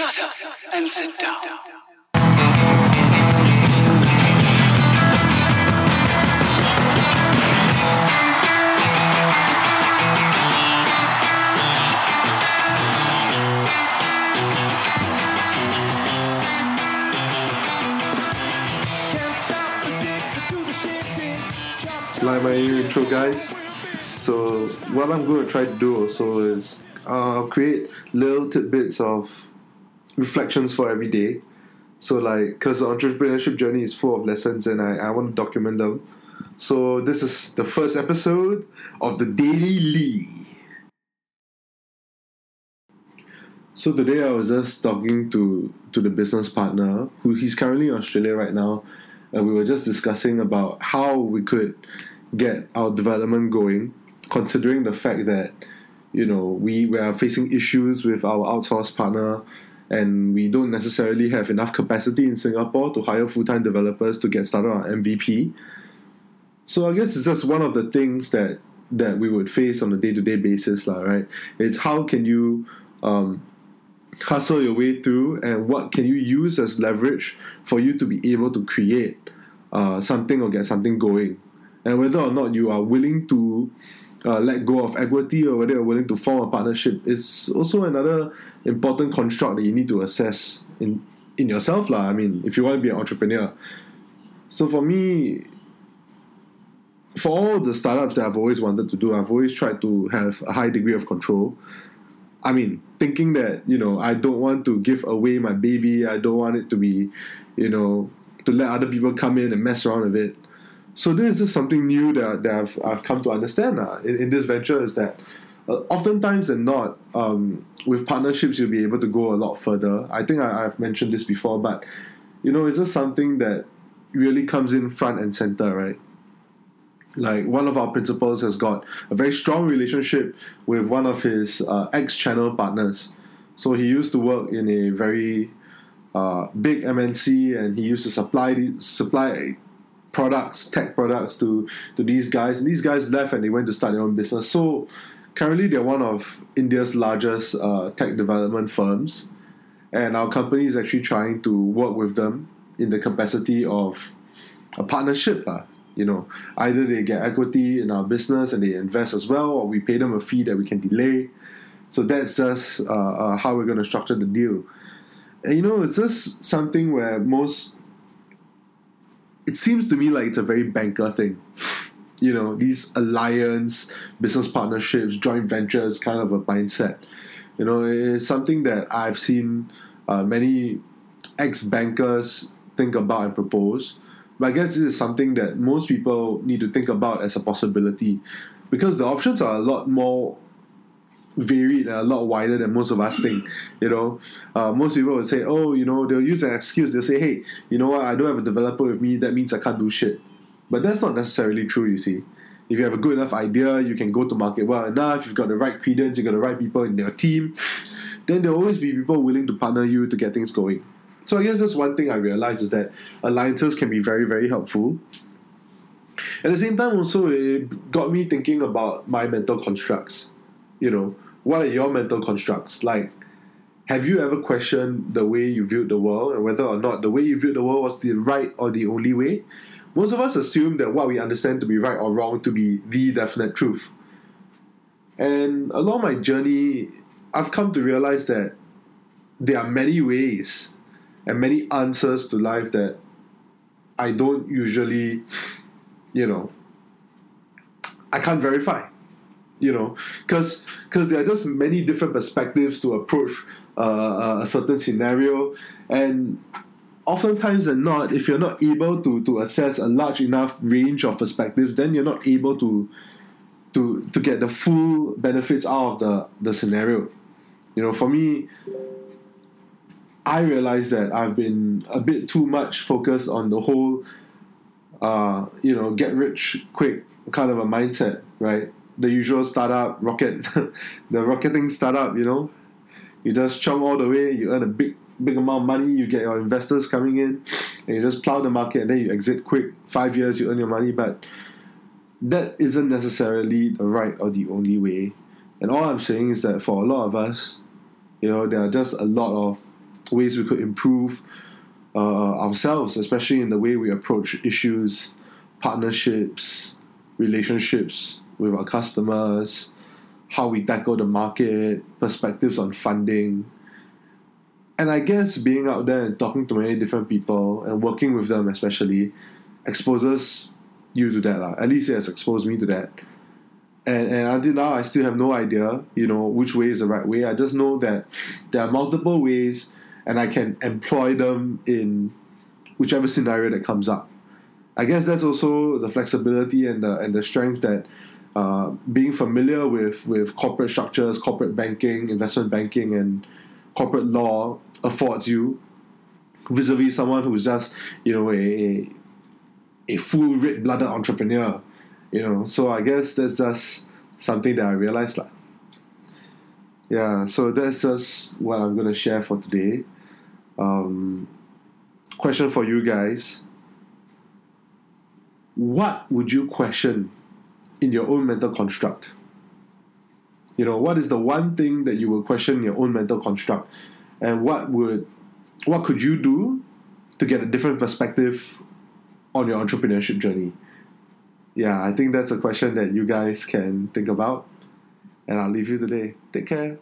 Shut up and sit down. Like my intro, guys. So what I'm going to try to do also is create little tidbits of reflections for every day. So like, because the entrepreneurship journey is full of lessons, and I want to document them. So this is the first episode of the Daily Lee. So today I was just talking to the business partner, who he's currently in Australia right now. And we were just discussing about how we could get our development going, considering the fact that, you know, we are facing issues with our outsourced partner, and we don't necessarily have enough capacity in Singapore to hire full-time developers to get started on MVP. So I guess it's just one of the things that we would face on a day-to-day basis, right? It's how can you hustle your way through, and what can you use as leverage for you to be able to create something or get something going, and whether or not you are willing to let go of equity, or whether you're willing to form a partnership, is also another important construct that you need to assess in yourself, I mean, if you want to be an entrepreneur. So for me, for all the startups that I've always wanted to do, I've always tried to have a high degree of control. I mean, thinking that, you know, I don't want to give away my baby. I don't want it to be, you know, to let other people come in and mess around with it. So this is something new that I've come to understand in this venture, is that oftentimes than not, with partnerships, you'll be able to go a lot further. I think I've mentioned this before, but, you know, it's just something that really comes in front and center, right? Like, one of our principals has got a very strong relationship with one of his ex-channel partners. So he used to work in a very big MNC, and he used to supply products, tech products to these guys. And these guys left and they went to start their own business. So currently they're one of India's largest tech development firms. And our company is actually trying to work with them in the capacity of a partnership, You know, either they get equity in our business and they invest as well, or we pay them a fee that we can delay. So that's just how we're going to structure the deal. And, you know, it's just something where it seems to me like it's a very banker thing. You know, these alliance, business partnerships, joint ventures kind of a mindset. You know, it's something that I've seen many ex-bankers think about and propose. But I guess this is something that most people need to think about as a possibility, because the options are a lot more varied and a lot wider than most of us think. You know, most people would say, oh, you know, they'll use an excuse. They'll say, hey, you know what, I don't have a developer with me. That means I can't do shit. But that's not necessarily true, you see. If you have a good enough idea, you can go to market well enough. You've got the right credence, you've got the right people in your team. Then there'll always be people willing to partner you to get things going. So I guess that's one thing I realized, is that alliances can be very, very helpful. At the same time also, it got me thinking about my mental constructs. You know, what are your mental constructs? Like, have you ever questioned the way you viewed the world, and whether or not the way you viewed the world was the right or the only way? Most of us assume that what we understand to be right or wrong to be the definite truth. And along my journey, I've come to realize that there are many ways and many answers to life that I don't usually, you know, I can't verify, you know, because there are just many different perspectives to approach a certain scenario. And oftentimes than not, if you're not able to assess a large enough range of perspectives, then you're not able to get the full benefits out of the scenario. You know, for me, I realized that I've been a bit too much focused on the whole, you know, get rich quick kind of a mindset, right? The usual startup rocket, the rocketing startup, you know, you just chunk all the way, you earn a big amount of money, you get your investors coming in, and you just plow the market, and then you exit quick. 5 years, you earn your money, but that isn't necessarily the right or the only way. And all I'm saying is that for a lot of us, you know, there are just a lot of ways we could improve ourselves, especially in the way we approach issues, partnerships, relationships with our customers, how we tackle the market, perspectives on funding. And I guess being out there and talking to many different people and working with them especially exposes you to that. At least it has exposed me to that. And until now, I still have no idea, which way is the right way. I just know that there are multiple ways and I can employ them in whichever scenario that comes up. I guess that's also the flexibility and the strength that being familiar with corporate structures, corporate banking, investment banking, and corporate law affords you vis-a-vis someone who's just, a full red-blooded entrepreneur, So I guess that's just something that I realized. Yeah, so that's just what I'm going to share for today. Question for you guys. What would you question in your own mental construct? What is the one thing that you will question in your own mental construct? And what could you do to get a different perspective on your entrepreneurship journey? Yeah, I think that's a question that you guys can think about. And I'll leave you today. Take care.